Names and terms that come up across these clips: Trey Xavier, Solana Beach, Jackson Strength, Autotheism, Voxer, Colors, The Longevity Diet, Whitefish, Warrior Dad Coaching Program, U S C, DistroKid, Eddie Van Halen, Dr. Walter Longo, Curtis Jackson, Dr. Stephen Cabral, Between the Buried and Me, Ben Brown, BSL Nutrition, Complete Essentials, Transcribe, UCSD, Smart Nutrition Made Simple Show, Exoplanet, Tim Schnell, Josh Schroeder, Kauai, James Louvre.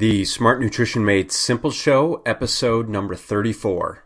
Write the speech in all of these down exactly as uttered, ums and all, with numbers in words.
The Smart Nutrition Made Simple Show, episode number thirty-four.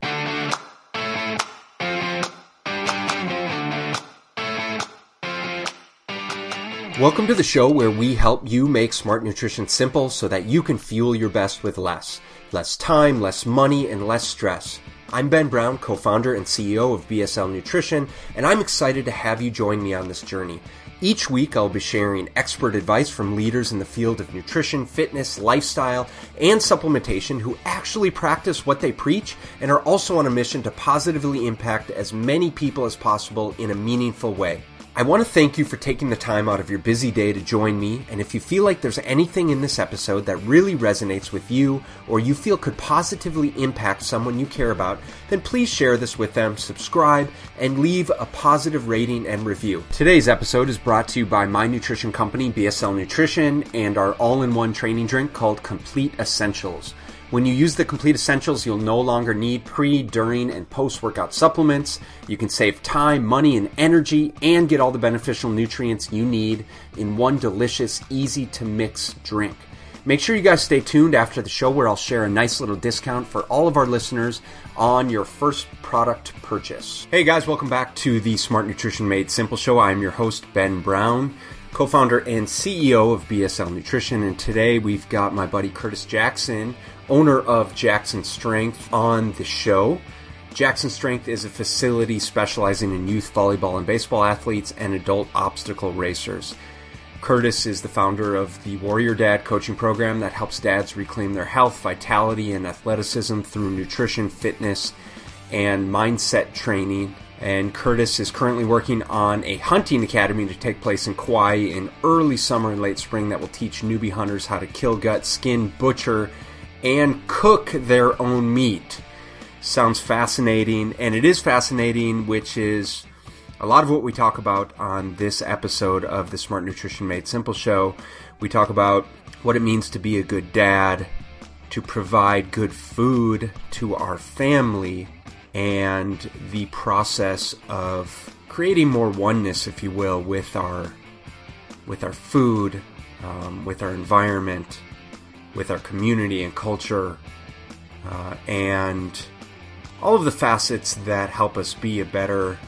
Welcome to the show where we help you make smart nutrition simple so that you can fuel your best with less. Less time, less money, and less stress. I'm Ben Brown, co-founder and C E O of B S L Nutrition, and I'm excited to have you join me on this journey. Each week, I'll be sharing expert advice from leaders in the field of nutrition, fitness, lifestyle, and supplementation who actually practice what they preach and are also on a mission to positively impact as many people as possible in a meaningful way. I want to thank you for taking the time out of your busy day to join me, and if you feel like there's anything in this episode that really resonates with you or you feel could positively impact someone you care about, then please share this with them, subscribe, and leave a positive rating and review. Today's episode is brought to you by my nutrition company, B S L Nutrition, and our all-in-one training drink called Complete Essentials. When you use the Complete Essentials, you'll no longer need pre, during, and post-workout supplements. You can save time, money, and energy, and get all the beneficial nutrients you need in one delicious, easy-to-mix drink. Make sure you guys stay tuned after the show where I'll share a nice little discount for all of our listeners on your first product purchase. Hey guys, welcome back to the Smart Nutrition Made Simple Show. I'm your host, Ben Brown, co-founder and C E O of B S L Nutrition, and today we've got my buddy Curtis Jackson, owner of Jackson Strength, on the show. Jackson Strength is a facility specializing in youth volleyball and baseball athletes and adult obstacle racers. Curtis is the founder of the Warrior Dad Coaching Program that helps dads reclaim their health, vitality, and athleticism through nutrition, fitness, and mindset training. And Curtis is currently working on a hunting academy to take place in Kauai in early summer and late spring that will teach newbie hunters how to kill, gut, skin, butcher, and cook their own meat. Sounds fascinating, and it is fascinating, which is a lot of what we talk about on this episode of the Smart Nutrition Made Simple Show. We talk about what it means to be a good dad, to provide good food to our family, and the process of creating more oneness, if you will, with our with our food, um, with our environment, with our community and culture, uh, and all of the facets that help us be a better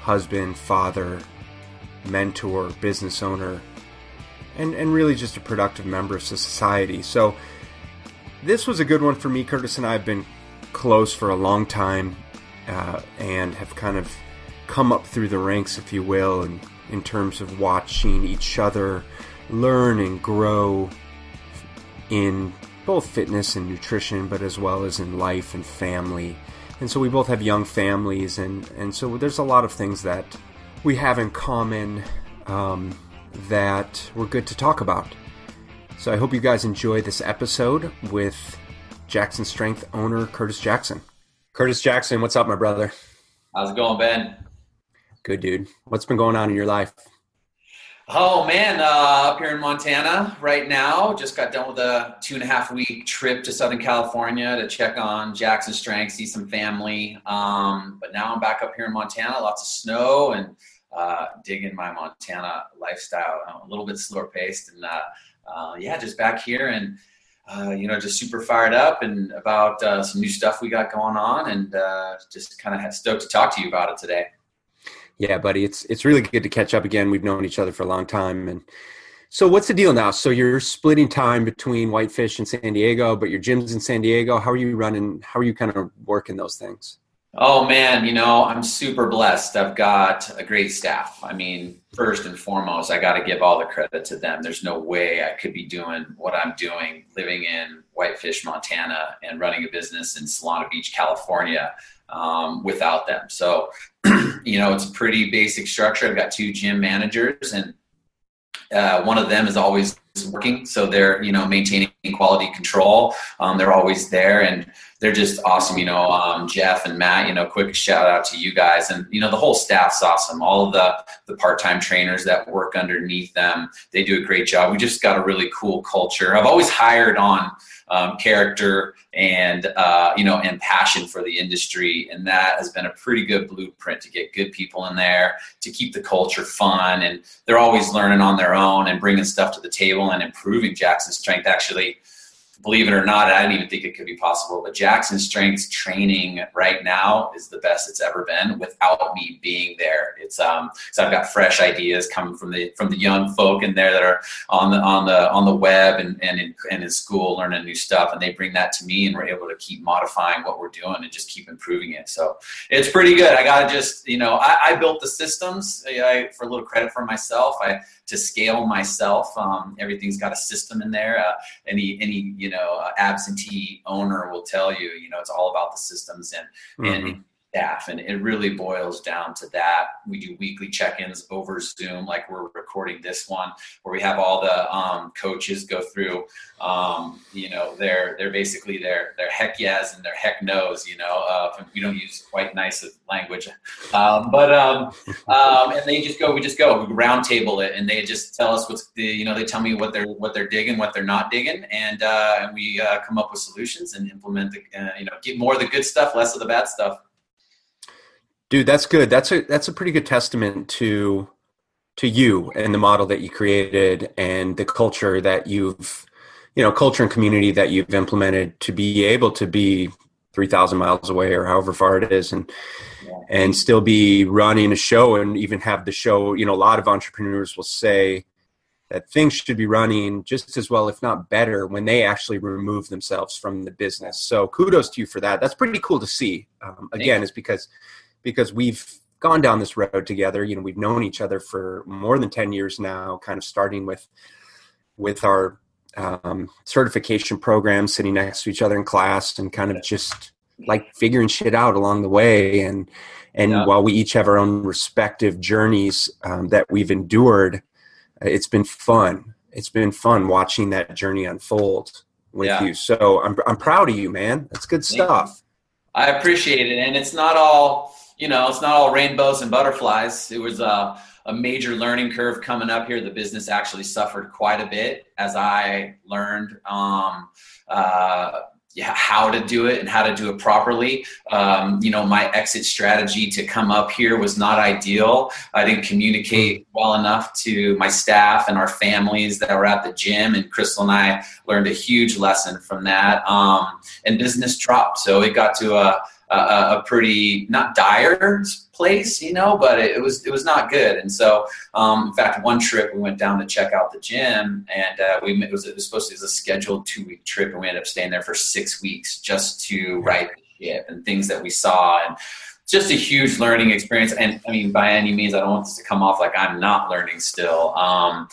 husband, father, mentor, business owner, and, and really just a productive member of society. So this was a good one for me. Curtis and I have been close for a long time uh, and have kind of come up through the ranks, if you will, in, in terms of watching each other learn and grow in both fitness and nutrition, but as well as in life and family. And so we both have young families, and, and so there's a lot of things that we have in common um, that were good to talk about. So I hope you guys enjoy this episode with Jackson Strength owner, Curtis Jackson. Curtis Jackson, what's up, my brother? How's it going, Ben? Good, dude. What's been going on in your life? Oh man, uh, up here in Montana right now, just got done with a two and a half week trip to Southern California to check on Jackson Strength, see some family. Um, but now I'm back up here in Montana, lots of snow, and uh, digging my Montana lifestyle. I'm a little bit slower paced, and uh, uh, yeah, just back here and uh, you know, just super fired up and about uh, some new stuff we got going on, and uh, just kind of stoked to talk to you about it today. Yeah, buddy, it's it's really good to catch up again. We've known each other for a long time. And so what's the deal now? So you're splitting time between Whitefish and San Diego, but your gym's in San Diego. How are you running? How are you kind of working those things? Oh, man, you know, I'm super blessed. I've got a great staff. I mean, first and foremost, I got to give all the credit to them. There's no way I could be doing what I'm doing, living in Whitefish, Montana, and running a business in Solana Beach, California, um, without them. So, you know, it's a pretty basic structure. I've got two gym managers, and uh, one of them is always working. So they're, you know, maintaining quality control. Um, they're always there, and they're just awesome. You know, um, Jeff and Matt, you know, quick shout out to you guys. And, you know, the whole staff's awesome. All of the, the part-time trainers that work underneath them, they do a great job. We just got a really cool culture. I've always hired on um, character and, uh, you know, and passion for the industry. And that has been a pretty good blueprint to get good people in there, to keep the culture fun. And they're always learning on their own and bringing stuff to the table and improving Jackson Strength. Actually, believe it or not, I didn't even think it could be possible, but Jackson Strength training right now is the best it's ever been without me being there. It's um, so I've got fresh ideas coming from the from the young folk in there that are on the on the on the web and and in, and in school learning new stuff, and they bring that to me, and we're able to keep modifying what we're doing and just keep improving it. So it's pretty good. I gotta just you know I, I built the systems I, for a little credit for myself. I to scale myself. Um, everything's got a system in there. Uh, any any you know uh, absentee owner will tell you you know it's all about the systems and mm-hmm. and staff, and it really boils down to that. We do weekly check-ins over Zoom, like we're recording this one, where we have all the um, coaches go through, um, you know, their they're basically their their heck yes and their heck no's. You know, uh, we don't use quite nice language, um, but um, um, and they just go, we just go, we round table it, and they just tell us what's the, you know, they tell me what they're what they're digging, what they're not digging, and uh, and we uh, come up with solutions and implement the, uh, you know, get more of the good stuff, less of the bad stuff. Dude, that's good. That's a that's a pretty good testament to to you and the model that you created and the culture that you've, you know, culture and community that you've implemented to be able to be three thousand miles away or however far it is and yeah. and still be running a show and even have the show. You know, a lot of entrepreneurs will say that things should be running just as well, if not better, when they actually remove themselves from the business. So kudos to you for that. That's pretty cool to see. Um, again, it's because... because we've gone down this road together. You know, we've known each other for more than ten years now, kind of starting with, with our um, certification program, sitting next to each other in class and kind of just like figuring shit out along the way. And, and yeah. while we each have our own respective journeys um, that we've endured, it's been fun. It's been fun watching that journey unfold with yeah. you. So I'm, I'm proud of you, man. That's good stuff. I appreciate it. And it's not all, you know, it's not all rainbows and butterflies. It was a, a major learning curve coming up here. The business actually suffered quite a bit as I learned um, uh, yeah, how to do it and how to do it properly. Um, you know, my exit strategy to come up here was not ideal. I didn't communicate well enough to my staff and our families that were at the gym, and Crystal and I learned a huge lesson from that. Um, and business dropped, so it got to a Uh, a pretty not dire place, you know, but it, it was it was not good. And so, um, in fact, one trip we went down to check out the gym, and uh, we it was, it was supposed to be a scheduled two week trip, and we ended up staying there for six weeks just to write the ship and things that we saw, and just a huge learning experience. And I mean, by any means, I don't want this to come off like I'm not learning still, um,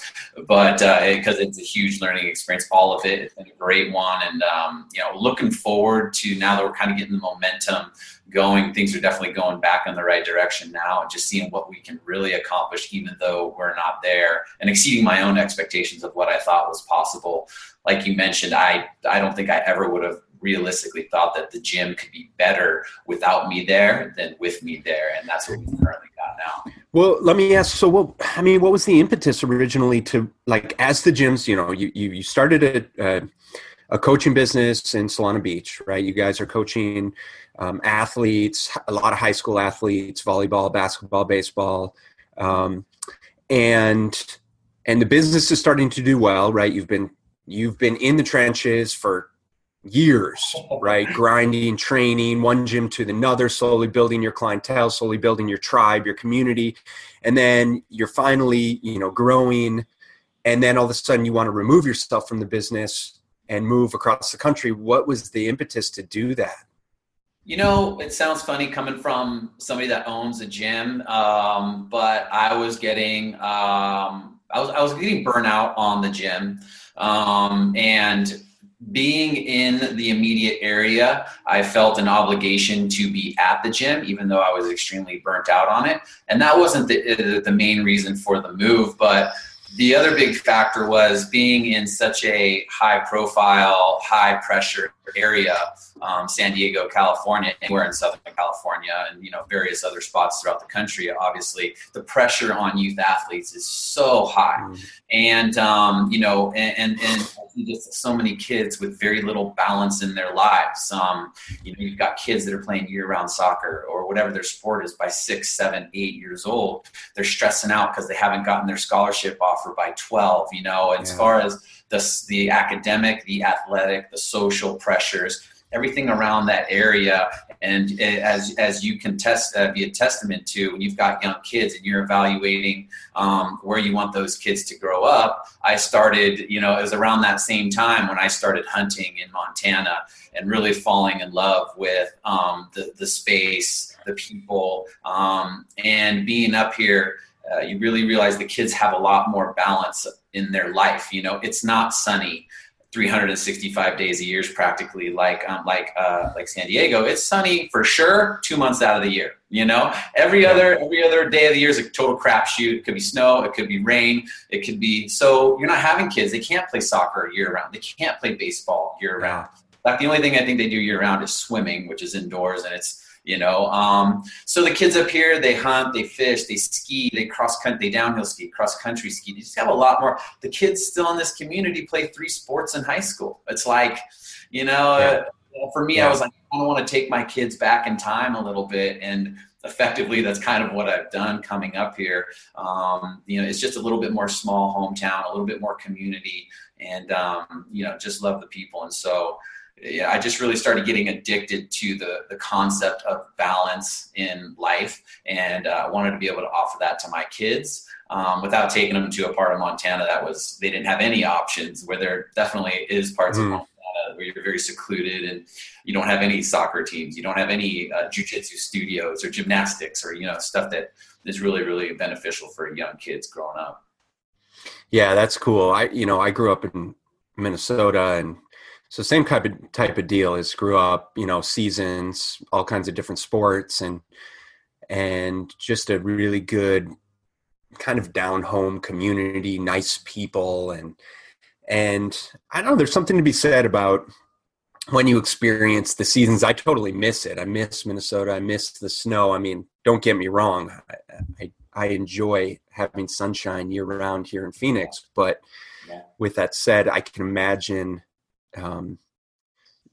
but because uh, it, it's a huge learning experience, all of it. It's been a great one. And, um, you know, looking forward to now that we're kind of getting the momentum going, things are definitely going back in the right direction now, and just seeing what we can really accomplish, even though we're not there, and exceeding my own expectations of what I thought was possible. Like you mentioned, I, I don't think I ever would have realistically thought that the gym could be better without me there than with me there, and that's what we've currently got now. Well, let me ask, so what I mean what was the impetus originally to, like, as the gyms, you know, you you, you started a, a a coaching business in Solana Beach, right? You guys are coaching um, athletes, a lot of high school athletes, volleyball, basketball, baseball, um, and and the business is starting to do well, right? You've been you've been in the trenches for years, right? Grinding, training, one gym to another, slowly building your clientele, slowly building your tribe, your community. And then you're finally, you know, growing. And then all of a sudden you want to remove yourself from the business and move across the country. What was the impetus to do that? You know, it sounds funny coming from somebody that owns a gym, um, but I was getting, um, I was, I was getting burnout on the gym. Um, and being in the immediate area, I felt an obligation to be at the gym, even though I was extremely burnt out on it. And that wasn't the, the main reason for the move. But the other big factor was being in such a high-profile, high-pressure area, um, San Diego, California, anywhere in Southern California, and, you know, various other spots throughout the country. Obviously, the pressure on youth athletes is so high, mm-hmm. and um, you know, and and, and just so many kids with very little balance in their lives. Um, you know, you've got kids that are playing year-round soccer or whatever their sport is by six, seven, eight years old. They're stressing out because they haven't gotten their scholarship offer by twelve. You know, as yeah. far as the, the academic, the athletic, the social pressures, everything around that area. And as as you can test, uh, be a testament to, when you've got young kids and you're evaluating um, where you want those kids to grow up. I started, you know, it was around that same time when I started hunting in Montana and really falling in love with um, the, the space, the people, um, and being up here. Uh, you really realize the kids have a lot more balance in their life. You know, it's not sunny three hundred sixty-five days a year, practically, like um, like uh, like San Diego. It's sunny for sure two months out of the year. You know, every other every other day of the year is a total crapshoot. It could be snow, it could be rain, it could be. So you're not having kids. They can't play soccer year round. They can't play baseball year round. In fact, the only thing I think they do year round is swimming, which is indoors, and it's. You know, um, so the kids up here, they hunt, they fish, they ski, they cross country, they downhill ski, cross country ski. They just have a lot more. The kids still in this community play three sports in high school. It's like, you know, yeah. uh, for me, yeah. I was like, I want to take my kids back in time a little bit. And effectively, that's kind of what I've done coming up here. Um, you know, it's just a little bit more small hometown, a little bit more community, and, um, you know, just love the people. And so, yeah, I just really started getting addicted to the, the concept of balance in life, and I uh, wanted to be able to offer that to my kids um, without taking them to a part of Montana that was, they didn't have any options, where there definitely is parts mm. of Montana where you're very secluded and you don't have any soccer teams, you don't have any uh, jiu-jitsu studios or gymnastics or, you know, stuff that is really, really beneficial for young kids growing up. Yeah, that's cool. I, you know, I grew up in Minnesota, and so same type of type of deal is grew up, you know, seasons, all kinds of different sports, and and just a really good kind of down home community, nice people, and and I don't know, there's something to be said about when you experience the seasons. I totally miss it. I miss Minnesota. I miss the snow. I mean, don't get me wrong. I I, I enjoy having sunshine year round here in Phoenix, but yeah. With that said, I can imagine um,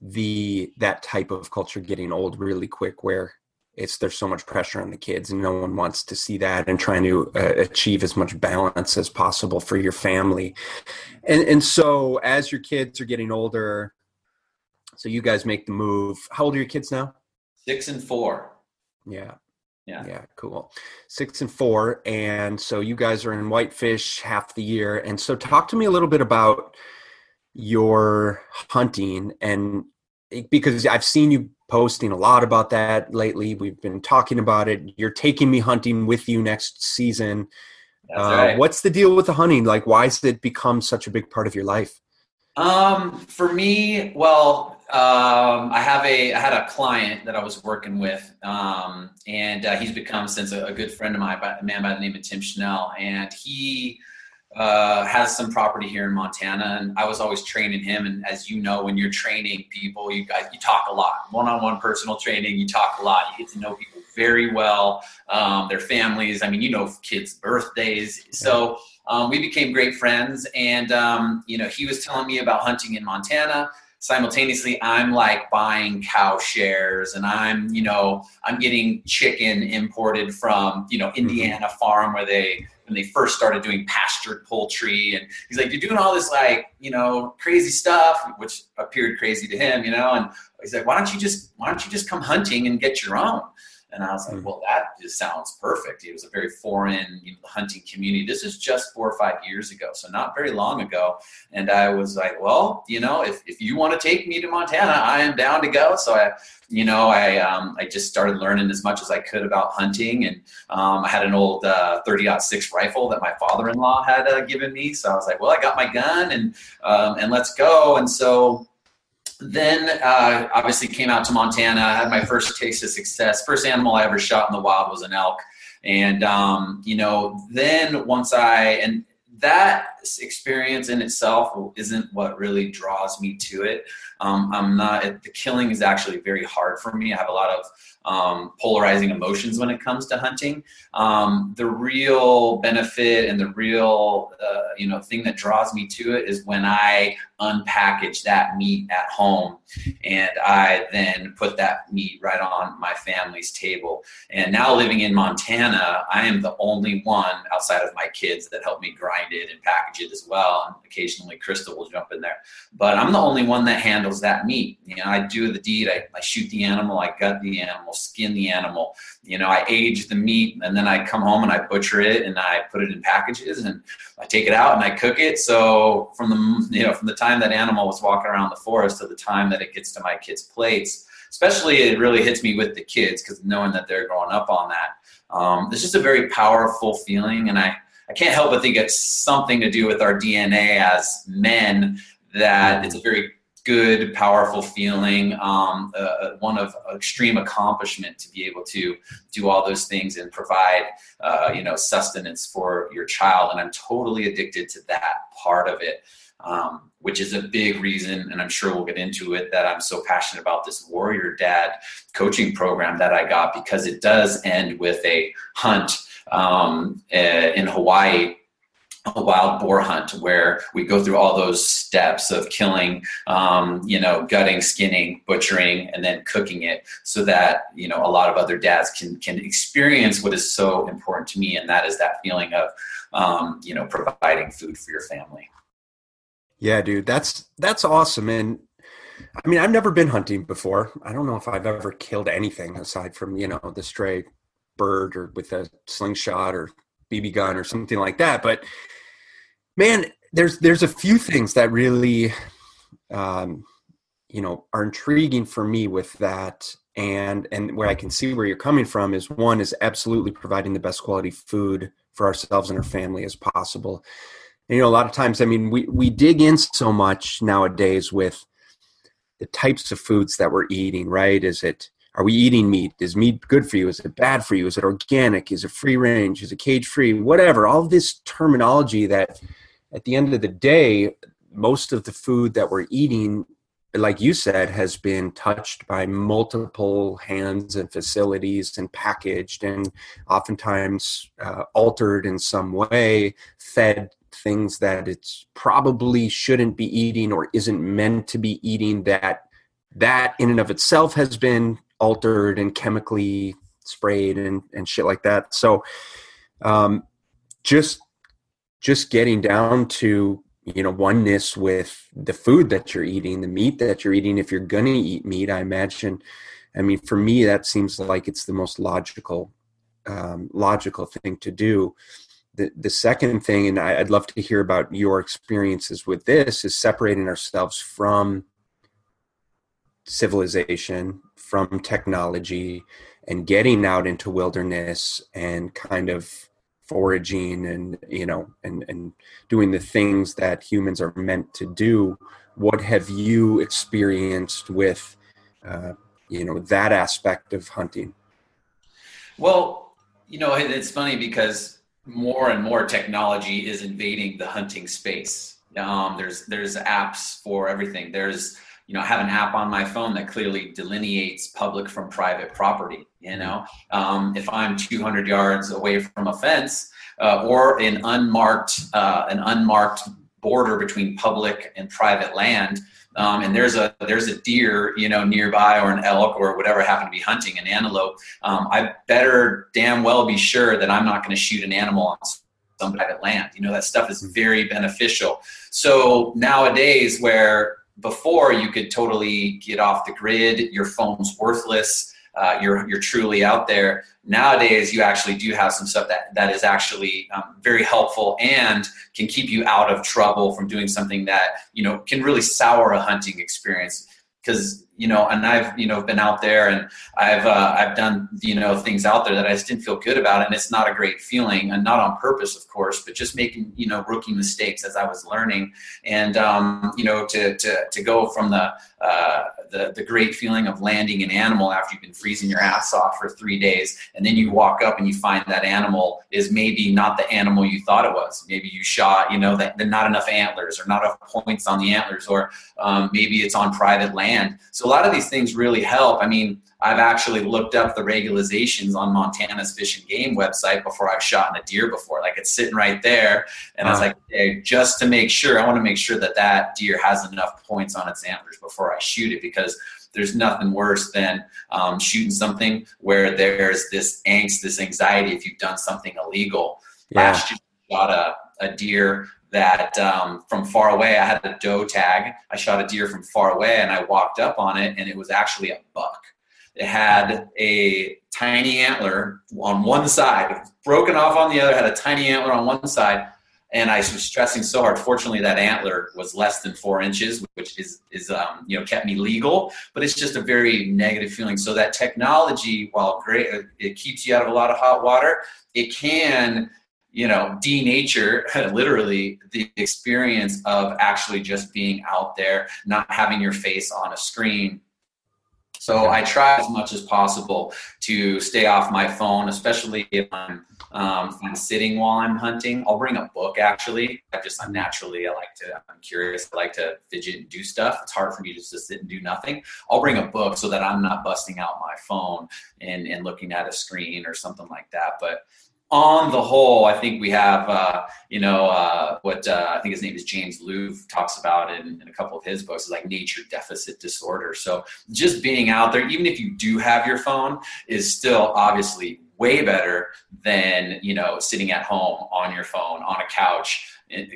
the, that type of culture getting old really quick, where it's, there's so much pressure on the kids and no one wants to see that, and trying to uh, achieve as much balance as possible for your family. And, and so as your kids are getting older, so you guys make the move. How old are your kids now? Six and four. Yeah. Yeah. Yeah. Cool. Six and four. And so you guys are in Whitefish half the year. And so talk to me a little bit about your hunting, and because I've seen you posting a lot about that lately. We've been talking about it. You're taking me hunting with you next season. That's uh, right. What's the deal with the hunting? Like, why has it become such a big part of your life? Um, for me, well, um, I have a, I had a client that I was working with, um, and uh, he's become since a, a good friend of mine, a man by the name of Tim Schnell. And he, Uh, has some property here in Montana, and I was always training him. And as you know, when you're training people, you guys, you talk a lot. One-on-one personal training, you talk a lot. You get to know people very well, um, their families. I mean, you know, kids' birthdays. So um, we became great friends. And, um, you know, he was telling me about hunting in Montana. Simultaneously, I'm like buying cow shares, and I'm, you know, I'm getting chicken imported from, you know, Indiana farm where they, when they first started doing pastured poultry. And he's like, you're doing all this like, you know, crazy stuff, which appeared crazy to him, you know? And he's like, why don't you just, why don't you just come hunting and get your own? And I was like, well, that just sounds perfect. It was a very foreign, you know, hunting community. This is just four or five years ago, so not very long ago. And I was like, well, you know, if, if you want to take me to Montana, I am down to go. So I, you know, I um, I just started learning as much as I could about hunting. And um, I had an old uh, thirty aught six rifle that my father-in-law had uh, given me. So I was like, well, I got my gun, and um, and let's go. And so then uh, obviously came out to Montana. I had my first taste of success. First animal I ever shot in the wild was an elk. And, um, you know, then once I, and that experience in itself isn't what really draws me to it. Um, I'm not, the killing is actually very hard for me. I have a lot of um, polarizing emotions when it comes to hunting. Um, the real benefit and the real, uh, you know, thing that draws me to it is when I unpackage that meat at home, and I then put that meat right on my family's table. And now living in Montana, I am the only one outside of my kids that helped me grind it and package package it as well. And occasionally Crystal will jump in there, but I'm the only one that handles that meat. You know, I do the deed. I, I shoot the animal. I gut the animal, skin the animal. You know, I age the meat, and then I come home and I butcher it and I put it in packages and I take it out and I cook it. So from the, you know, from the time that animal was walking around the forest to the time that it gets to my kids' plates, especially it really hits me with the kids, because knowing that they're growing up on that, um, it's just a very powerful feeling. And I, I can't help but think it's something to do with our D N A as men, that it's a very good, powerful feeling, um, uh, one of extreme accomplishment to be able to do all those things and provide, uh, you know, sustenance for your child. And I'm totally addicted to that part of it. Um, which is a big reason, and I'm sure we'll get into it, that I'm so passionate about this Warrior Dad coaching program that I got, because it does end with a hunt um, in Hawaii, a wild boar hunt, where we go through all those steps of killing, um, you know, gutting, skinning, butchering, and then cooking it, so that, you know, a lot of other dads can, can experience what is so important to me. And that is that feeling of, um, you know, providing food for your family. Yeah, dude, that's that's awesome. And I mean, I've never been hunting before. I don't know if I've ever killed anything aside from, you know, the stray bird or with a slingshot or B B gun or something like that. But man, there's there's a few things that really, um, you know, are intriguing for me with that. And and where I can see where you're coming from is, one is absolutely providing the best quality food for ourselves and our family as possible. You know, a lot of times, I mean, we, we dig in so much nowadays with the types of foods that we're eating, right? Is it, are we eating meat? Is meat good for you? Is it bad for you? Is it organic? Is it free range? Is it cage free? Whatever. All this terminology that at the end of the day, most of the food that we're eating, like you said, has been touched by multiple hands and facilities and packaged and oftentimes uh, altered in some way, fed things that it's probably shouldn't be eating or isn't meant to be eating, that that in and of itself has been altered and chemically sprayed and, and shit like that. So um, just, just getting down to, you know, oneness with the food that you're eating, the meat that you're eating, if you're going to eat meat, I imagine. I mean, for me, that seems like it's the most logical, um, logical thing to do. The the second thing, and I, I'd love to hear about your experiences with this, is separating ourselves from civilization, from technology, and getting out into wilderness and kind of foraging and, you know, and, and doing the things that humans are meant to do. What have you experienced with, uh, you know, that aspect of hunting? Well, you know, it's funny because more and more technology is invading the hunting space. Um, there's there's apps for everything. There's, you know, I have an app on my phone that clearly delineates public from private property. You know, um, if I'm two hundred yards away from a fence uh, or an unmarked uh, an unmarked border between public and private land, um, and there's a there's a deer, you know, nearby, or an elk, or whatever I happen to be hunting, an antelope, um, I better damn well be sure that I'm not going to shoot an animal on some private land. You know, that stuff is very beneficial. So nowadays, where before you could totally get off the grid, your phone's worthless, uh, you're you're truly out there. Nowadays, you actually do have some stuff that, that is actually um, very helpful and can keep you out of trouble from doing something that, you know, can really sour a hunting experience. Because, you know, and I've, you know, been out there and I've, uh, I've done, you know, things out there that I just didn't feel good about. And it's not a great feeling, and not on purpose, of course, but just making, you know, rookie mistakes as I was learning. And, um, you know, to, to, to go from the, uh, the, the great feeling of landing an animal after you've been freezing your ass off for three days. And then you walk up and you find that animal is maybe not the animal you thought it was. Maybe you shot, you know, that not enough antlers, or not enough points on the antlers, or, um, maybe it's on private land. So a lot of these things really help. I mean, I've actually looked up the regulations on Montana's Fish and Game website before I've shot in a deer before. Like, it's sitting right there. And wow. I was like, hey, just to make sure, I want to make sure that that deer has enough points on its antlers before I shoot it, because there's nothing worse than um, shooting something where there's this angst, this anxiety if you've done something illegal. Yeah. Last year, I shot a, a deer that um, from far away, I had a doe tag. I shot a deer from far away and I walked up on it and it was actually a buck. It had a tiny antler on one side, broken off on the other, had a tiny antler on one side. And I was stressing so hard. Fortunately, that antler was less than four inches, which is, is um, you know, kept me legal. But it's just a very negative feeling. So that technology, while great, it keeps you out of a lot of hot water, it can, you know, denature literally the experience of actually just being out there, not having your face on a screen. So I try as much as possible to stay off my phone, especially if I'm, um, if I'm sitting while I'm hunting. I'll bring a book, actually. I just, I'm naturally, I like to, I'm curious. I like to fidget and do stuff. It's hard for me just to sit and do nothing. I'll bring a book so that I'm not busting out my phone and, and looking at a screen or something like that. But on the whole, I think we have, uh, you know, uh, what uh, I think his name is James Louvre talks about in, in a couple of his books is like nature deficit disorder. So just being out there, even if you do have your phone, is still obviously way better than, you know, sitting at home on your phone, on a couch,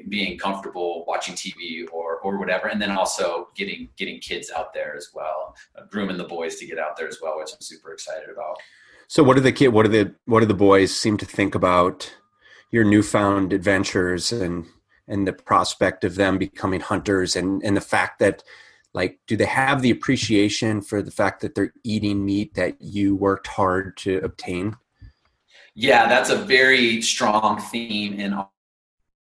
being comfortable watching T V or or whatever. And then also getting getting kids out there as well, grooming the boys to get out there as well, which I'm super excited about. So what do the kid, what do the, what do the boys seem to think about your newfound adventures and, and the prospect of them becoming hunters and, and the fact that, like, do they have the appreciation for the fact that they're eating meat that you worked hard to obtain? Yeah, that's a very strong theme in our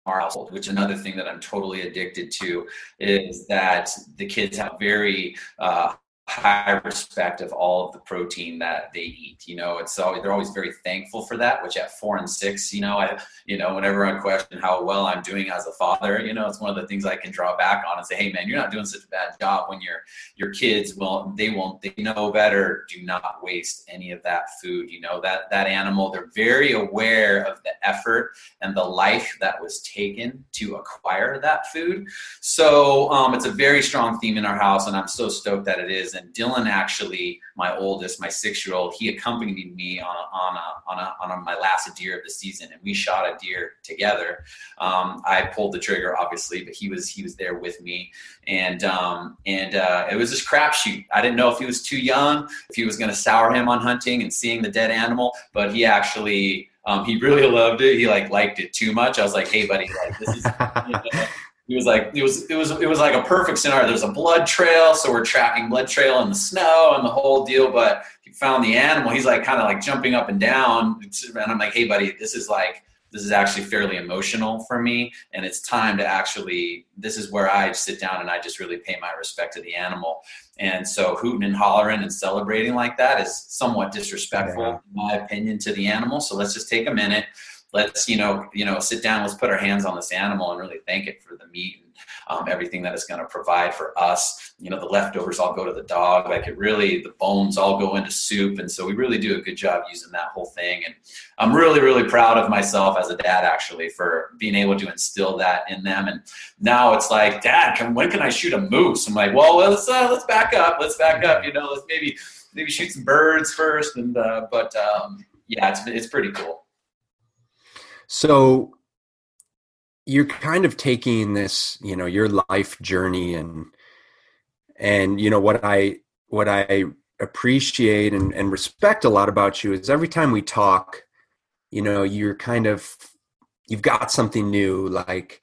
household, which is another thing that I'm totally addicted to, is that the kids have very, uh, high respect of all of the protein that they eat. You know, it's always, they're always very thankful for that, which at four and six, you know, I, you know, whenever I question how well I'm doing as a father, you know, it's one of the things I can draw back on and say, hey man, you're not doing such a bad job when your, your kids, well, they won't, they know better. Do not waste any of that food. You know, that, that animal, they're very aware of the effort and the life that was taken to acquire that food. So um, it's a very strong theme in our house, and I'm so stoked that it is. And Dylan, actually, my oldest, my six-year-old, he accompanied me on a, on a, on a, on a, my last deer of the season, and we shot a deer together. Um, I pulled the trigger, obviously, but he was he was there with me, and um, and uh, it was this crapshoot. I didn't know if he was too young, if he was going to sour him on hunting and seeing the dead animal, but he actually um, he really loved it. He like liked it too much. I was like, hey buddy, like this is. You know, It was like it was it was it was like a perfect scenario. There's a blood trail, so we're tracking blood trail in the snow and the whole deal. But he found the animal. He's like kind of like jumping up and down, and I'm like, hey buddy, this is like this is actually fairly emotional for me, and it's time to actually. This is where I sit down and I just really pay my respect to the animal. And so hooting and hollering and celebrating like that is somewhat disrespectful, yeah. in my opinion, to the animal. So let's just take a minute. Let's, you know, you know, sit down, let's put our hands on this animal and really thank it for the meat and um, everything that it's going to provide for us. You know, the leftovers all go to the dog, like it really, the bones all go into soup. And so we really do a good job using that whole thing. And I'm really, really proud of myself as a dad, actually, for being able to instill that in them. And now it's like, Dad, can, when can I shoot a moose? I'm like, well, let's, uh, let's back up. Let's back up. You know, let's maybe, maybe shoot some birds first. And, uh, but um, yeah, it's it's pretty cool. So you're kind of taking this, you know, your life journey and, and, you know, what I, what I appreciate and, and respect a lot about you is every time we talk, you know, you're kind of, you've got something new, like,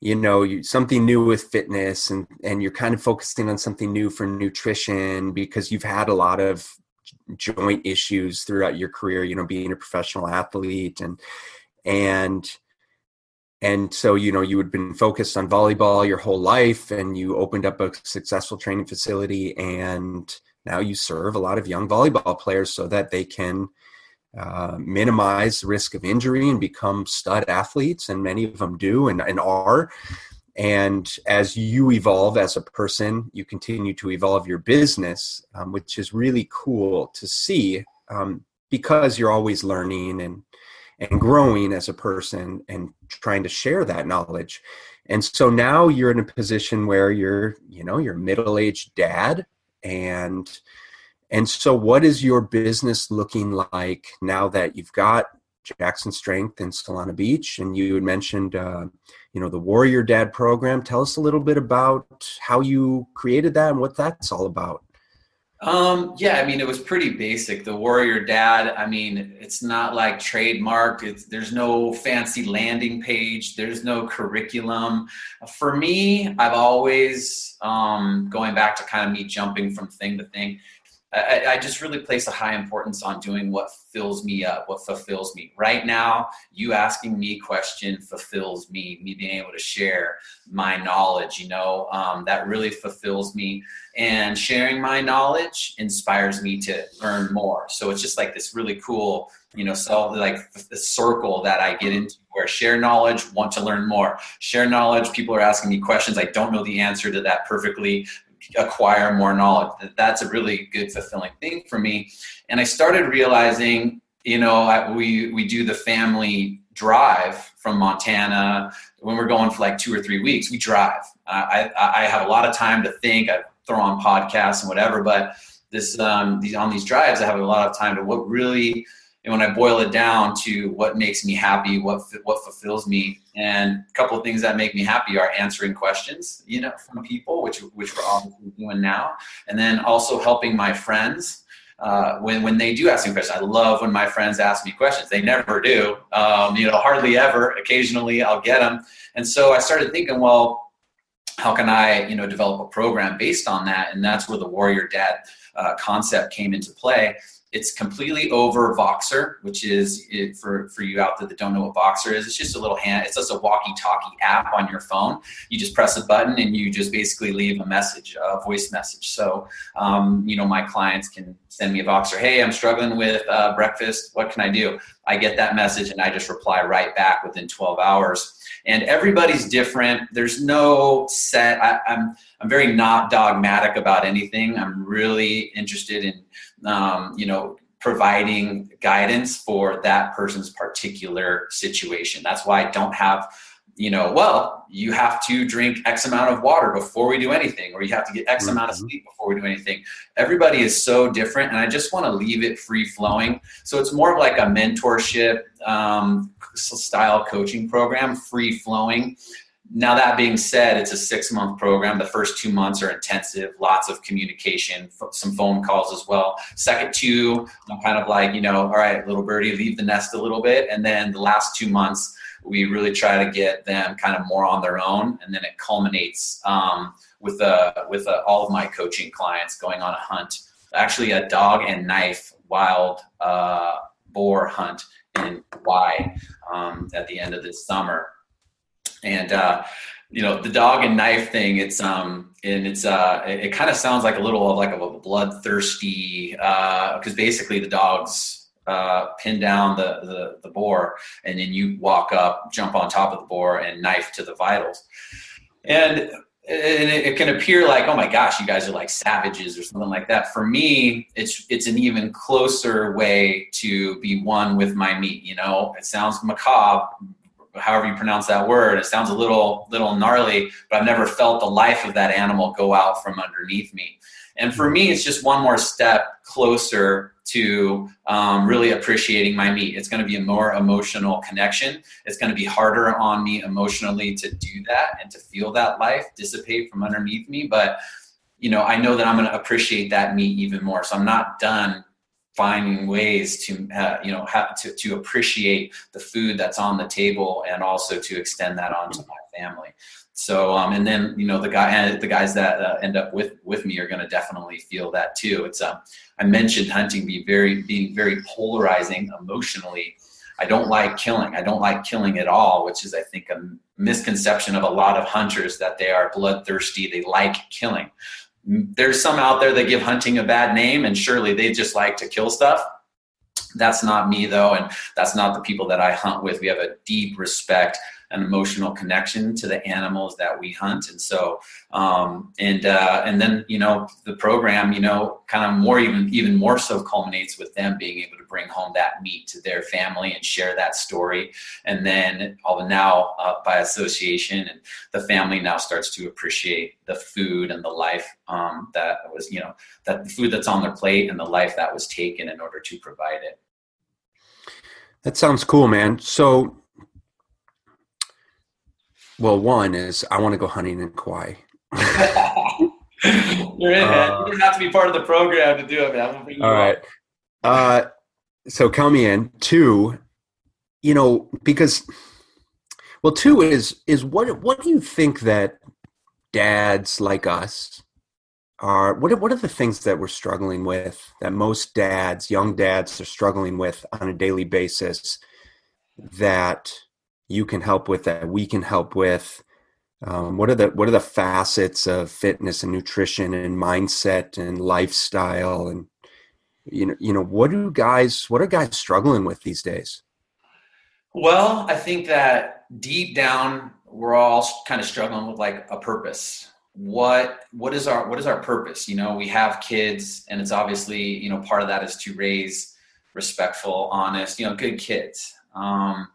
you know, you, something new with fitness and, and you're kind of focusing on something new for nutrition because you've had a lot of joint issues throughout your career, you know, being a professional athlete and, And, and so, you know, you had been focused on volleyball your whole life and you opened up a successful training facility and now you serve a lot of young volleyball players so that they can uh, minimize the risk of injury and become stud athletes. And many of them do and, and are. And as you evolve as a person, you continue to evolve your business, um, which is really cool to see um, because you're always learning and, and growing as a person and trying to share that knowledge. And so now you're in a position where you're, you know, you're a middle-aged dad. And, and so what is your business looking like now that you've got Jackson Strength in Solana Beach, and you had mentioned, uh, you know, the Warrior Dad program. Tell us a little bit about how you created that and what that's all about. Um, yeah, I mean, it was pretty basic. The Warrior Dad, I mean, it's not like trademark. It's, there's no fancy landing page. There's no curriculum. For me, I've always, um, going back to kind of me jumping from thing to thing, I, I just really place a high importance on doing what fills me up, what fulfills me. Right now, you asking me question fulfills me, me being able to share my knowledge, you know, um, that really fulfills me. And sharing my knowledge inspires me to learn more. So it's just like this really cool, you know, so like the circle that I get into where share knowledge, want to learn more. Share knowledge, people are asking me questions. I don't know the answer to that perfectly. Acquire more knowledge. That's a really good, fulfilling thing for me. And I started realizing, you know, I, we, we do the family drive from Montana. When we're going for like two or three weeks, we drive. I, I, I have a lot of time to think. I throw on podcasts and whatever, but this, um, these, on these drives, I have a lot of time to what really, and when I boil it down to what makes me happy, what what fulfills me, and a couple of things that make me happy are answering questions, you know, from people, which which we're all doing now, and then also helping my friends uh, when when they do ask me questions. I love when my friends ask me questions. They never do, um, you know, hardly ever. Occasionally, I'll get them, and so I started thinking, well, how can I, you know, develop a program based on that? And that's where the Warrior Dad uh, concept came into play. It's completely over Voxer, which is it, for, for you out there that don't know what Voxer is. It's just a little hand. It's just a walkie-talkie app on your phone. You just press a button and you just basically leave a message, a voice message. So, um, you know, my clients can send me a Voxer. Hey, I'm struggling with uh, breakfast. What can I do? I get that message and I just reply right back within twelve hours. And everybody's different. There's no set. I, I'm I'm very not dogmatic about anything. I'm really interested in um, you know providing guidance for that person's particular situation. That's why I don't have you know well you have to drink X amount of water before we do anything, or you have to get X mm-hmm. amount of sleep before we do anything. Everybody is so different, and I just want to leave it free flowing. So it's more of like a mentorship um, style coaching program, free flowing. Now that being said, it's a six month program. The first two months are intensive, lots of communication, some phone calls as well. Second two, I'm kind of like, you know, all right, little birdie, leave the nest a little bit. And then the last two months, we really try to get them kind of more on their own. And then it culminates um, with, uh, with uh, all of my coaching clients going on a hunt, actually a dog and knife wild uh, boar hunt in Kauai um, at the end of this summer. And, uh, you know, the dog and knife thing, it's, um, and it's, uh, it, it kind of sounds like a little of like a bloodthirsty, uh, cause basically the dogs, uh, pin down the, the, the boar, and then you walk up, jump on top of the boar and knife to the vitals. And, and it, it can appear like, oh my gosh, you guys are like savages or something like that. For me, it's, it's an even closer way to be one with my meat. You know, it sounds macabre, however you pronounce that word. It sounds a little, little gnarly, but I've never felt the life of that animal go out from underneath me. And for me, it's just one more step closer to um, really appreciating my meat. It's going to be a more emotional connection. It's going to be harder on me emotionally to do that and to feel that life dissipate from underneath me. But, you know, I know that I'm going to appreciate that meat even more. So I'm not done finding ways to, uh, you know, have to, to appreciate the food that's on the table, and also to extend that onto my family. So, um, and then, you know, the guy, the guys that uh, end up with, with me are going to definitely feel that too. It's, um, I mentioned hunting be very, being very polarizing emotionally. I don't like killing. I don't like killing at all, which is, I think, a misconception of a lot of hunters, that they are bloodthirsty. They like killing. There's some out there that give hunting a bad name, and surely they just like to kill stuff. That's not me, though, and that's not the people that I hunt with. We have a deep respect and emotional connection to the animals that we hunt. And so, um, and uh, and then, you know, the program, you know, kind of more even, even more so culminates with them being able to bring home that meat to their family and share that story. And then all now uh, by association, and the family now starts to appreciate the food and the life um, that was, you know, that the food that's on their plate and the life that was taken in order to provide it. That sounds cool, man. So, well, one is I want to go hunting in Kauai. You're in, man. You didn't have to be part of the program to do it, man. I'm all right. Uh, so count me in. Two, you know, because, well, two is is what what do you think that dads like us are? What are, what are the things that we're struggling with that most dads, young dads, are struggling with on a daily basis that you can help with, that we can help with? Um, what are the what are the facets of fitness and nutrition and mindset and lifestyle, and you know you know what do guys what are guys struggling with these days? Well, I think that deep down we're all kind of struggling with like a purpose. What what is our what is our purpose? You know, we have kids, and it's obviously, you know, part of that is to raise respectful, honest, you know, good kids. Um,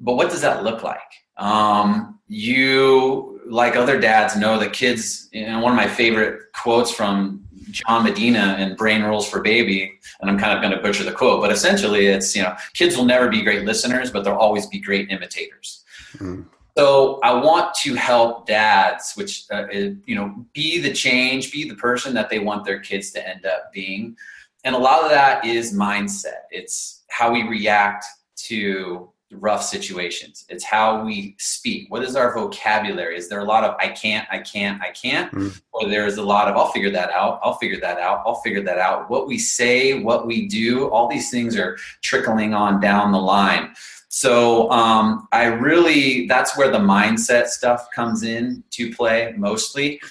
but what does that look like? Um, you, like other dads, know that kids, you know, one of my favorite quotes from John Medina in Brain Rules for Baby, and I'm kind of going to butcher the quote, but essentially it's, you know, kids will never be great listeners, but they'll always be great imitators. Mm-hmm. So I want to help dads, which, uh, is, you know, be the change, be the person that they want their kids to end up being. And a lot of that is mindset. It's how we react to rough situations. It's how we speak. What is our vocabulary? Is there a lot of I can't, I can't, I can't? Mm. Or there is a lot of I'll figure that out, I'll figure that out, I'll figure that out. What we say, what we do, all these things are trickling on down the line. So um, I really, that's where the mindset stuff comes in to play mostly.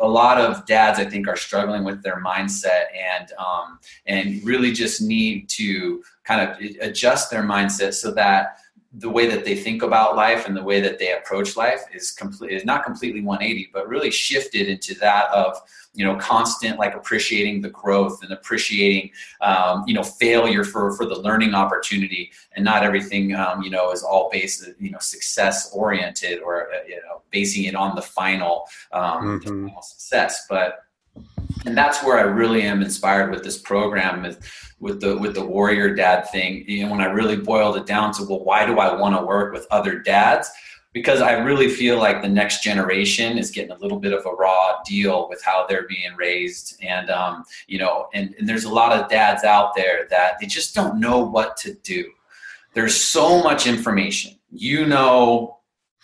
A lot of dads, I think, are struggling with their mindset, and um, and really just need to kind of adjust their mindset so that the way that they think about life and the way that they approach life is complete, is not completely one eighty, but really shifted into that of, you know, constant, like, appreciating the growth and appreciating, um, you know, failure for, for the learning opportunity, and not everything, um, you know, is all based, you know, success oriented, or, you know, basing it on the final, um, mm-hmm. final success. But, and that's where I really am inspired with this program, is with the, with the Warrior Dad thing. You know, when I really boiled it down to, well, why do I want to work with other dads? Because I really feel like the next generation is getting a little bit of a raw deal with how they're being raised. And, um, you know, and, and there's a lot of dads out there that they just don't know what to do. There's so much information, you know,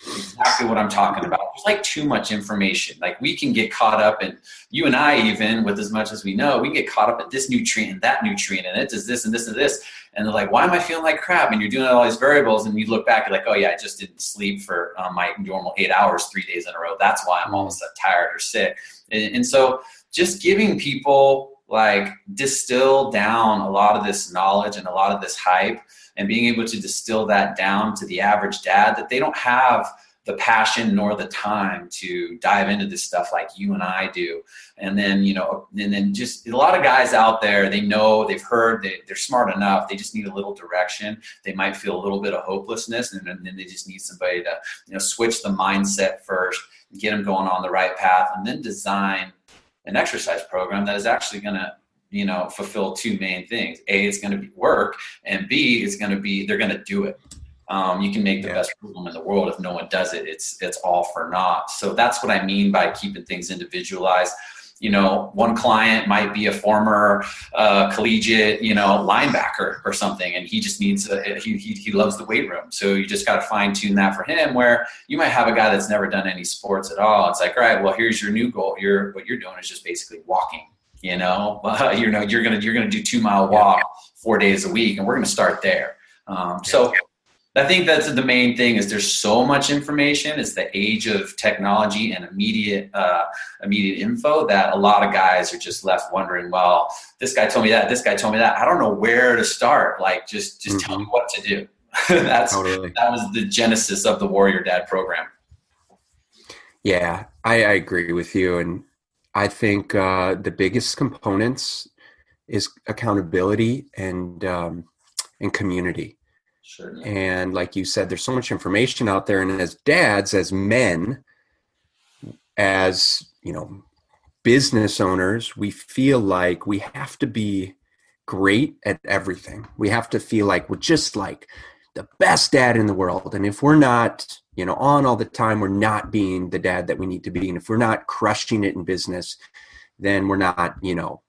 exactly what I'm talking about. There's like too much information. Like, we can get caught up in, you and I, even with as much as we know, we get caught up at this nutrient and that nutrient, and it does this and this and this. And they're like, why am I feeling like crap? And you're doing all these variables, and you look back and like, oh yeah, I just didn't sleep for um, my normal eight hours, three days in a row. That's why I'm all of a sudden tired or sick. And, and so just giving people, like, distill down a lot of this knowledge and a lot of this hype, and being able to distill that down to the average dad, that they don't have the passion nor the time to dive into this stuff like you and I do. And then, you know, and then just a lot of guys out there, they know, they've heard, they, they're smart enough. They just need a little direction. They might feel a little bit of hopelessness, and then, and then they just need somebody to, you know, switch the mindset first, get them going on the right path, and then design an exercise program that is actually going to, you know, fulfill two main things. A, it's going to be work, and B, it's going to be, they're going to do it. Um, you can make the yeah. best program in the world. If no one does it, it's, it's all for naught. So that's what I mean by keeping things individualized. You know, one client might be a former uh, collegiate, you know, linebacker or something, and he just needs, a, he, he he loves the weight room. So you just got to fine tune that for him, where you might have a guy that's never done any sports at all. It's like, all right, well, here's your new goal. You're, what you're doing is just basically walking. You know, uh, you know, you're gonna you're gonna do two mile walk four days a week, and we're gonna start there. Um, so, I think that's the main thing. Is there's so much information. It's the age of technology and immediate uh, immediate info that a lot of guys are just left wondering. Well, this guy told me that. This guy told me that. I don't know where to start. Like, just just mm-hmm. tell me what to do. that's totally. That was the genesis of the Warrior Dad program. Yeah, I, I agree with you, and I think uh, the biggest components is accountability and um, and community. Sure. And like you said, there's so much information out there. And as dads, as men, as, you know, business owners, we feel like we have to be great at everything. We have to feel like we're just like the best dad in the world. And if we're not, you know, on all the time, we're not being the dad that we need to be. And if we're not crushing it in business, then we're not, you know,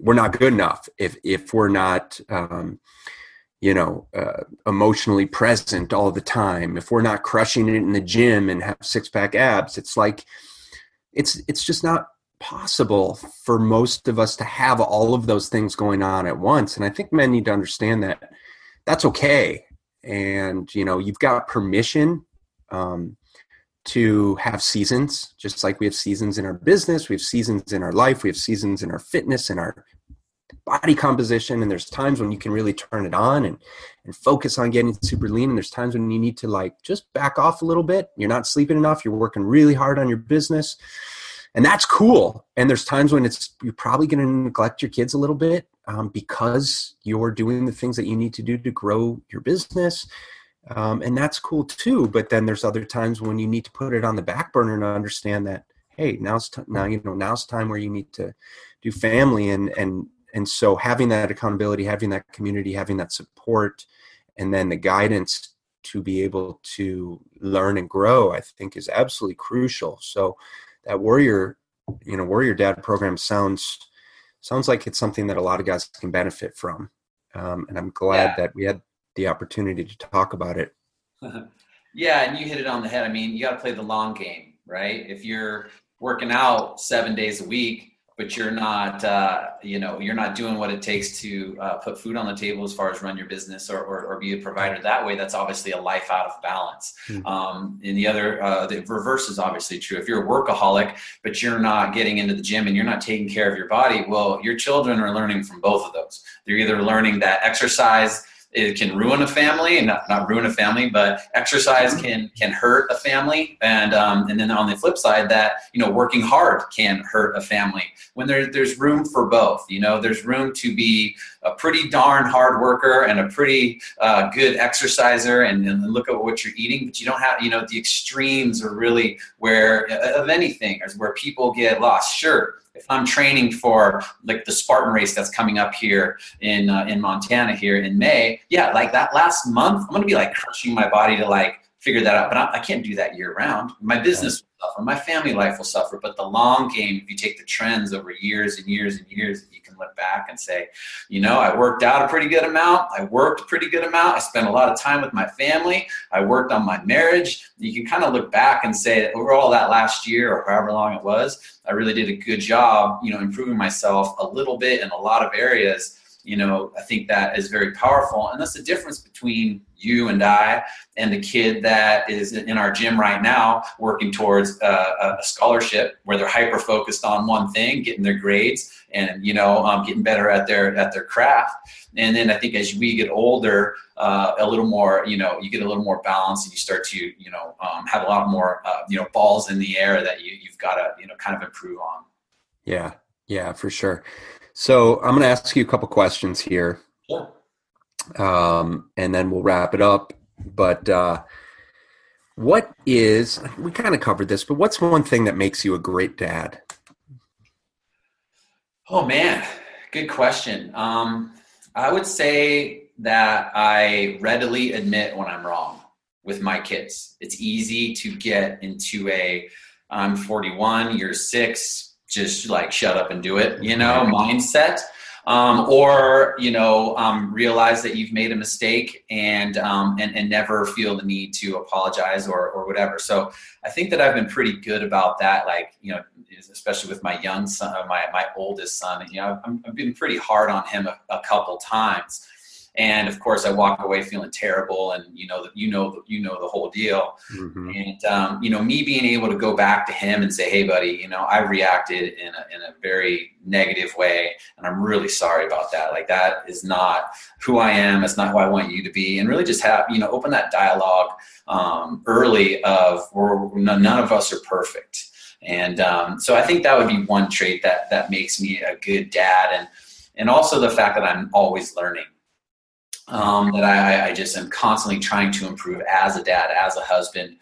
we're not good enough. If, if we're not, um, you know, uh, emotionally present all the time, if we're not crushing it in the gym and have six pack abs, it's like, it's, it's just not possible for most of us to have all of those things going on at once. And I think men need to understand that that's okay. And, you know, you've got permission, um, to have seasons, just like we have seasons in our business, we have seasons in our life, we have seasons in our fitness and our body composition. And there's times when you can really turn it on and, and focus on getting super lean. And there's times when you need to like, just back off a little bit. You're not sleeping enough. You're working really hard on your business, and that's cool. And there's times when it's, you're probably going to neglect your kids a little bit um, because you're doing the things that you need to do to grow your business. Um, and that's cool too. But then there's other times when you need to put it on the back burner and understand that, hey, now's t- now, you know, now's time where you need to do family. And, and, and so having that accountability, having that community, having that support, and then the guidance to be able to learn and grow, I think is absolutely crucial. So that warrior, you know, Warrior Dad program sounds, sounds like it's something that a lot of guys can benefit from. Um, and I'm glad yeah. that we had the opportunity to talk about it. Yeah. And you hit it on the head. I mean, you got to play the long game, right? If you're working out seven days a week, but you're not, uh, you know, you're not doing what it takes to uh, put food on the table as far as run your business or, or, or be a provider that way, that's obviously a life out of balance. Mm-hmm. Um, and the other, uh, the reverse is obviously true. If you're a workaholic, but you're not getting into the gym and you're not taking care of your body, well, your children are learning from both of those. They're either learning that exercise It can ruin a family, and not, not ruin a family, but exercise can can hurt a family. And um, and then on the flip side, that, you know, working hard can hurt a family. When there, there's room for both, you know, there's room to be a pretty darn hard worker and a pretty uh, good exerciser and, and look at what you're eating, but you don't have, you know, the extremes are really where, of anything, is where people get lost. Sure. If I'm training for like the Spartan race that's coming up here in uh, in Montana here in May, yeah, like that last month, I'm going to be like crushing my body to like figure that out. But I, I can't do that year round. My business will suffer. My family life will suffer. But the long game, if you take the trends over years and years and years, you can look back and say, you know, I worked out a pretty good amount. I worked a pretty good amount. I spent a lot of time with my family. I worked on my marriage. You can kind of look back and say, overall, that last year or however long it was, I really did a good job, you know, improving myself a little bit in a lot of areas. You know, I think that is very powerful. And that's the difference between you and I and the kid that is in our gym right now working towards a, a scholarship where they're hyper-focused on one thing, getting their grades and, you know, um, getting better at their at their craft. And then I think as we get older, uh, a little more, you know, you get a little more balance and you start to, you know, um, have a lot more, uh, you know, balls in the air that you, you've got to, you know, kind of improve on. Yeah, yeah, for sure. So I'm going to ask you a couple questions here, sure. um, and then we'll wrap it up. But uh, what is, we kind of covered this, but what's one thing that makes you a great dad? Oh, man, good question. Um, I would say that I readily admit when I'm wrong with my kids. It's easy to get into a, I'm forty-one, you're six, just like shut up and do it, you know, mindset. Um, or, you know, um, realize that you've made a mistake and, um, and, and never feel the need to apologize or, or whatever. So I think that I've been pretty good about that. Like, you know, especially with my young son, my, my oldest son, you know, I've, I've been pretty hard on him a, a couple times. And of course I walk away feeling terrible and you know, you know, you know, the whole deal. Mm-hmm. And, um, you know, me being able to go back to him and say, hey buddy, you know, I reacted in a, in a very negative way and I'm really sorry about that. Like that is not who I am. It's not who I want you to be. And really just have, you know, open that dialogue, um, early of we're, none of us are perfect. And, um, so I think that would be one trait that, that makes me a good dad. And, and also the fact that I'm always learning. Um, that I, I just am constantly trying to improve as a dad, as a husband.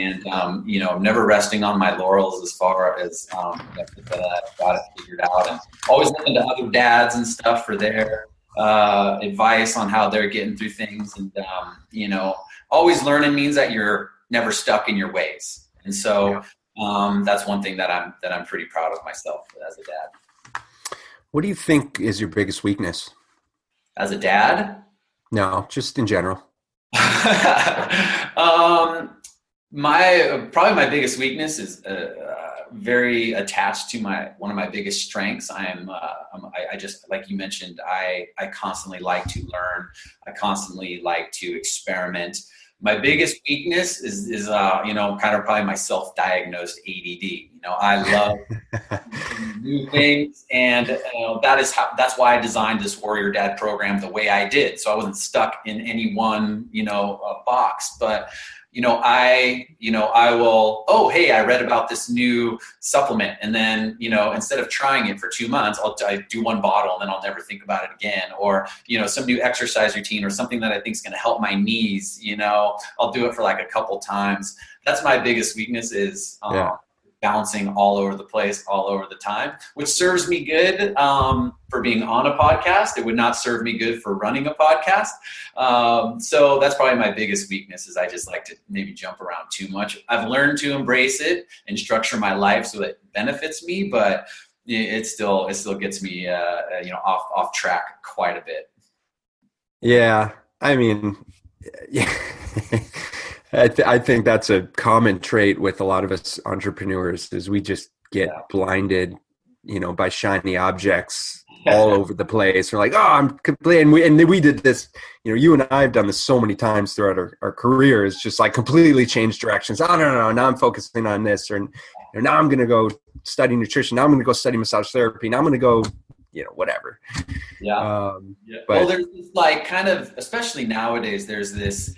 And, um, you know, I'm never resting on my laurels as far as um, that I've got it figured out. And always looking to other dads and stuff for their uh, advice on how they're getting through things. And, um, you know, always learning means that you're never stuck in your ways. And so um, that's one thing that I'm that I'm pretty proud of myself as a dad. What do you think is your biggest weakness? As a dad? No, just in general. um, my probably my biggest weakness is uh, very attached to my one of my biggest strengths. I am uh, I, I just like you mentioned. I I constantly like to learn. I constantly like to experiment. My biggest weakness is is uh, you know kind of probably my self-diagnosed A D D. You know, I love new things, and you know, that is how that's why I designed this Warrior Dad program the way I did, so I wasn't stuck in any one you know uh, box. But you know, I you know I will. Oh, hey, I read about this new supplement, and then you know instead of trying it for two months, I'll I do one bottle, and then I'll never think about it again. Or you know, some new exercise routine or something that I think is going to help my knees. You know, I'll do it for like a couple times. That's my biggest weakness is um, yeah. bouncing all over the place, all over the time, which serves me good um, for being on a podcast. It would not serve me good for running a podcast. Um, so that's probably my biggest weakness is I just like to maybe jump around too much. I've learned to embrace it and structure my life so it benefits me, but it still it still gets me uh, you know off off track quite a bit. Yeah, I mean, yeah. I, th- I think that's a common trait with a lot of us entrepreneurs is we just get yeah. blinded, you know, by shiny objects all over the place. We're like, oh, I'm completely, and we, and we did this, you know, you and I have done this so many times throughout our, our careers, just like completely changed directions. Oh, no, no, no, now I'm focusing on this, or, or now I'm going to go study nutrition. Now I'm going to go study massage therapy. Now I'm going to go, you know, whatever. Yeah. Um, yeah. But, well, there's this like kind of, especially nowadays, there's this,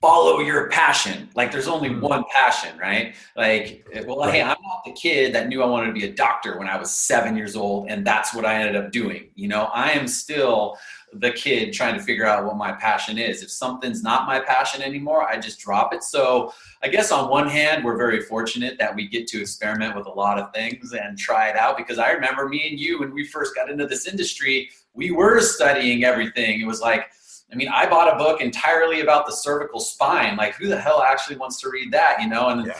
follow your passion. Like there's only one passion, right? Like, well, right. Hey, I'm not the kid that knew I wanted to be a doctor when I was seven years old. And that's what I ended up doing. You know, I am still the kid trying to figure out what my passion is. If something's not my passion anymore, I just drop it. So I guess on one hand, we're very fortunate that we get to experiment with a lot of things and try it out. Because I remember me and you, when we first got into this industry, we were studying everything. It was like, I mean, I bought a book entirely about the cervical spine. Like, who the hell actually wants to read that, you know? And,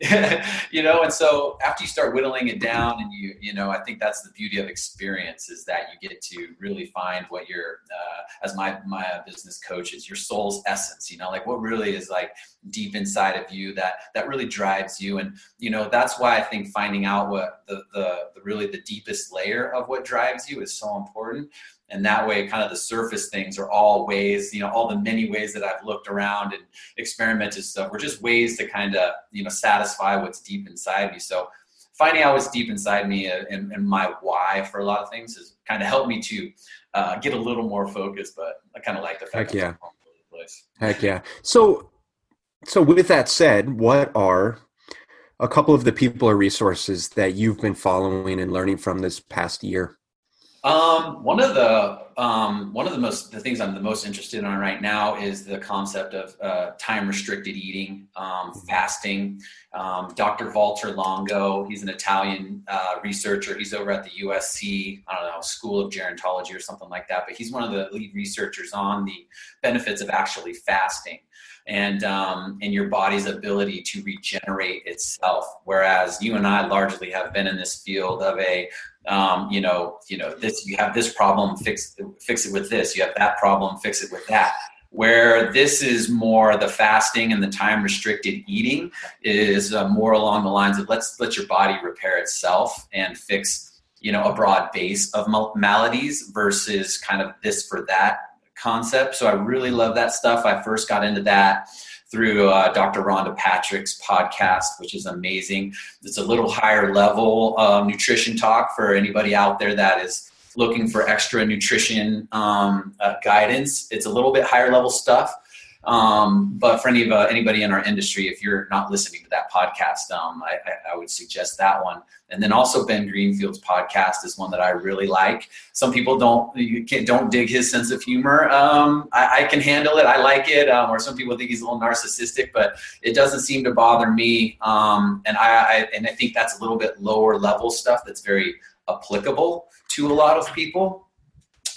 yeah. you know, and so after you start whittling it down and you, you know, I think that's the beauty of experience is that you get to really find what your, uh, as my, my business coach is, your soul's essence, you know, like what really is like deep inside of you that, that really drives you. And, you know, that's why I think finding out what the, the, the really the deepest layer of what drives you is so important. And that way, kind of the surface things are all ways, you know, all the many ways that I've looked around and experimented stuff were just ways to kind of, you know, satisfy what's deep inside me. So finding out what's deep inside me and, and my why for a lot of things has kind of helped me to uh, get a little more focused, but I kind of like the fact that I'm all over the place. Heck yeah. So, so with that said, what are a couple of the people or resources that you've been following and learning from this past year? Um, one of the, um, one of the most, the things I'm the most interested in right now is the concept of, uh, time restricted eating, um, fasting, um, Doctor Walter Longo, he's an Italian, uh, researcher. He's over at the U S C, I don't know, School of Gerontology or something like that, but he's one of the lead researchers on the benefits of actually fasting. And, um, and your body's ability to regenerate itself. Whereas you and I largely have been in this field of a, um, you know, you know, this, you have this problem, fix, fix it with this. You have that problem, fix it with that. Where this is more the fasting and the time restricted eating is uh, more along the lines of let's let your body repair itself and fix, you know, a broad base of mal- maladies versus kind of this for that concept. So I really love that stuff. I first got into that through uh, Doctor Rhonda Patrick's podcast, which is amazing. It's a little higher level uh, nutrition talk for anybody out there that is looking for extra nutrition um, uh, guidance. It's a little bit higher level stuff. Um, but for any of uh, anybody in our industry, if you're not listening to that podcast, um, I, I, I would suggest that one. And then also Ben Greenfield's podcast is one that I really like. Some people don't you can't, don't dig his sense of humor. Um, I, I can handle it. I like it. Um, or some people think he's a little narcissistic, but it doesn't seem to bother me. Um, and I, I and I think that's a little bit lower level stuff that's very applicable to a lot of people.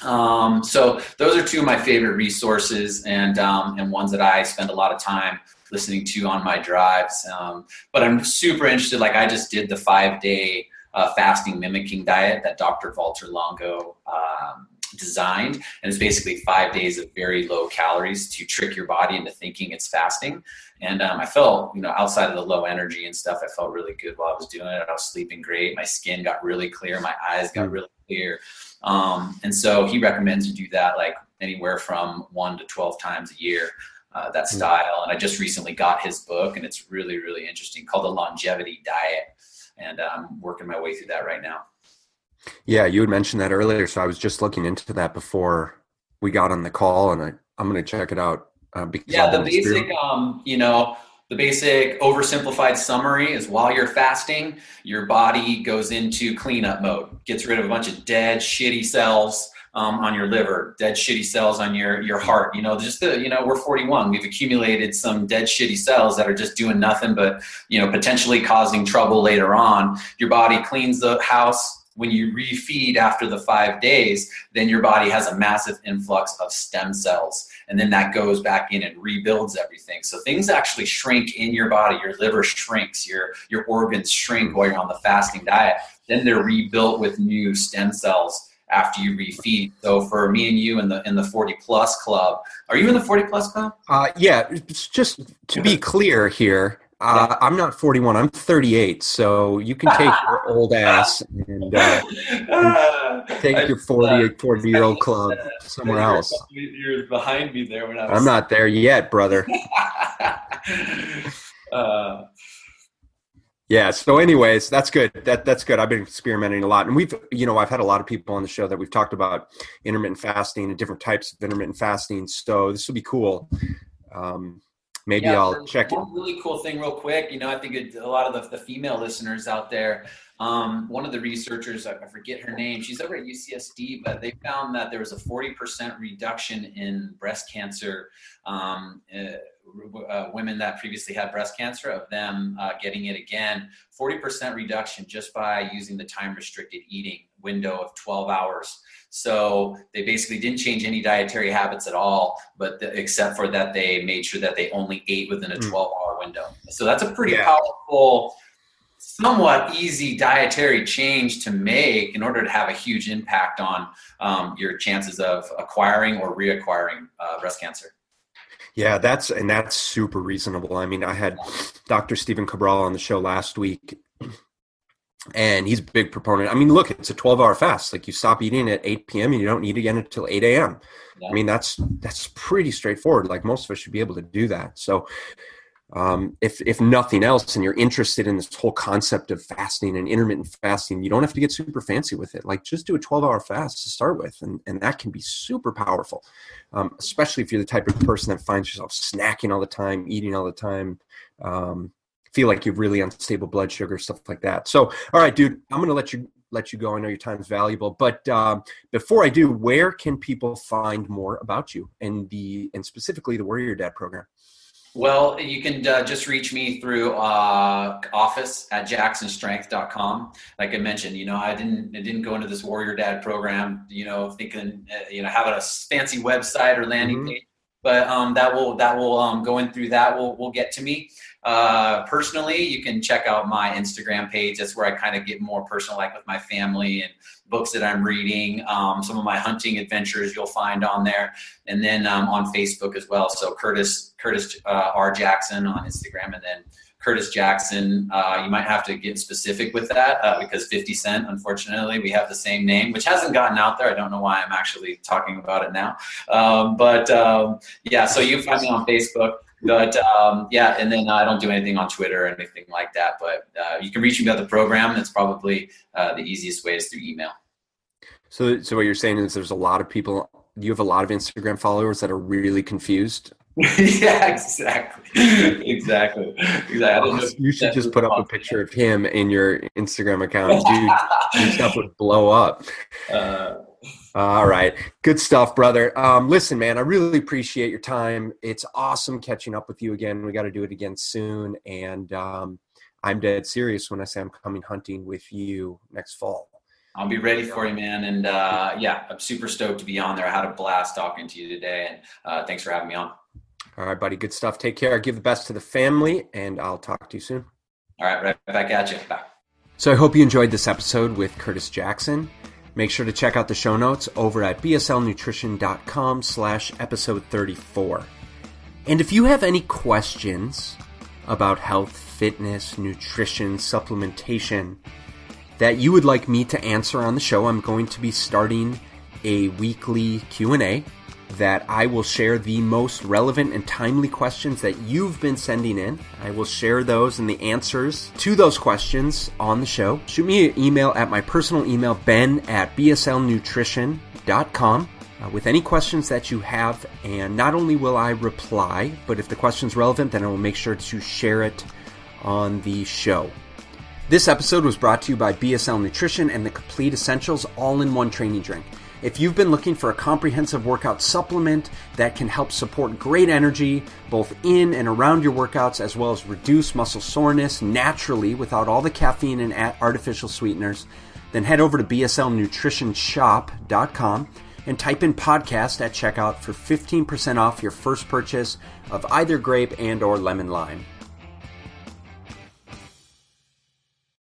Um, so those are two of my favorite resources and, um, and ones that I spend a lot of time listening to on my drives. Um, but I'm super interested. Like I just did the five day, uh, fasting mimicking diet that Doctor Walter Longo, um, designed. And it's basically five days of very low calories to trick your body into thinking it's fasting. And um, I felt, you know, outside of the low energy and stuff, I felt really good while I was doing it. I was sleeping great. My skin got really clear. My eyes got really clear. Um, and so he recommends you do that like anywhere from one to twelve times a year, uh, that style. And I just recently got his book and it's really, really interesting, called The Longevity Diet. And I'm working my way through that right now. Yeah, you had mentioned that earlier. So I was just looking into that before we got on the call, and I, I'm going to check it out. Uh, because yeah, the basic, um, you know, the basic oversimplified summary is while you're fasting, your body goes into cleanup mode, gets rid of a bunch of dead, shitty cells um, on your liver, dead, shitty cells on your, your heart. You know, just the, you know, we're forty-one. We've accumulated some dead, shitty cells that are just doing nothing but, you know, potentially causing trouble later on. Your body cleans the house. When you refeed after the five days, then your body has a massive influx of stem cells. And then that goes back in and rebuilds everything. So things actually shrink in your body. Your liver shrinks, your, your organs shrink while you're on the fasting diet. Then they're rebuilt with new stem cells after you refeed. So for me and you in the in the forty plus club, are you in the forty plus club? Uh, yeah, just to be clear here. Uh, I'm not forty-one. I'm thirty-eight. So you can take your old ass and uh, take your forty, forty-year-old club somewhere else. You're behind me there. When I was I'm not there yet, brother. uh, yeah. So, anyways, that's good. That that's good. I've been experimenting a lot, and we've, you know, I've had a lot of people on the show that we've talked about intermittent fasting and different types of intermittent fasting. So this will be cool. Um, Maybe yeah, I'll check it. One really cool thing real quick. You know, I think it, a lot of the, the female listeners out there, um, one of the researchers, I forget her name, she's over at U C S D, but they found that there was a forty percent reduction in breast cancer. Um, uh, uh, women that previously had breast cancer, of them uh, getting it again, forty percent reduction just by using the time restricted eating window of twelve hours. So they basically didn't change any dietary habits at all, but the, except for that they made sure that they only ate within a twelve hour window. So that's a pretty yeah. powerful, somewhat easy dietary change to make in order to have a huge impact on um, your chances of acquiring or reacquiring uh, breast cancer. Yeah, that's and that's super reasonable. I mean, I had Doctor Stephen Cabral on the show last week. And he's a big proponent. I mean, look, it's a twelve hour fast. Like you stop eating at eight p.m. and you don't eat again until eight a.m. Yeah. I mean, that's that's pretty straightforward. Like most of us should be able to do that. So um, if if nothing else, and you're interested in this whole concept of fasting and intermittent fasting, you don't have to get super fancy with it. Like just do a twelve hour fast to start with. And, and that can be super powerful, um, especially if you're the type of person that finds yourself snacking all the time, eating all the time, um feel like you're really unstable blood sugar, stuff like that. So, all right, dude, I'm going to let you let you go. I know your time is valuable, but um, before I do, where can people find more about you and the and specifically the Warrior Dad program? Well, you can uh, just reach me through uh, office at jackson strength dot com. Like I mentioned, you know, I didn't I didn't go into this Warrior Dad program, you know, thinking, uh, you know, having a fancy website or landing mm-hmm. page. But um, that will that will um, going through that will will get to me uh, personally. You can check out my Instagram page. That's where I kind of get more personal, like with my family and books that I'm reading. Um, some of my hunting adventures you'll find on there, and then um, on Facebook as well. So Curtis Curtis uh, R Jackson on Instagram, and then Curtis Jackson. Uh, you might have to get specific with that uh, because fifty cent, unfortunately, we have the same name, which hasn't gotten out there. I don't know why I'm actually talking about it now. Um, but um, yeah, so you find me on Facebook. But um, yeah, and then I don't do anything on Twitter or anything like that. But uh, you can reach me at the program. That's probably uh, the easiest way is through email. So, so what you're saying is there's a lot of people, you have a lot of Instagram followers that are really confused Yeah, exactly. Exactly. Exactly. I don't know you should just put up a picture of him in your Instagram account. Dude, your stuff would blow up. Uh, All right. Good stuff, brother. Um, listen, man, I really appreciate your time. It's awesome catching up with you again. We got to do it again soon. And um, I'm dead serious when I say I'm coming hunting with you next fall. I'll be ready for you, man. And uh, yeah, I'm super stoked to be on there. I had a blast talking to you today. And uh, thanks for having me on. All right, buddy. Good stuff. Take care. Give the best to the family, and I'll talk to you soon. All right. Right back at you. Bye. So I hope you enjoyed this episode with Curtis Jackson. Make sure to check out the show notes over at bslnutrition.com slash episode 34. And if you have any questions about health, fitness, nutrition, supplementation that you would like me to answer on the show, I'm going to be starting a weekly Q and A that I will share the most relevant and timely questions that you've been sending in. I will share those and the answers to those questions on the show. Shoot me an email at my personal email, ben at bslnutrition.com, uh, with any questions that you have. And not only will I reply, but if the question's relevant, then I will make sure to share it on the show. This episode was brought to you by B S L Nutrition and the Complete Essentials all-in-one training drink. If you've been looking for a comprehensive workout supplement that can help support great energy both in and around your workouts, as well as reduce muscle soreness naturally without all the caffeine and artificial sweeteners, then head over to b s l nutrition shop dot com and type in podcast at checkout for fifteen percent off your first purchase of either grape and or lemon lime.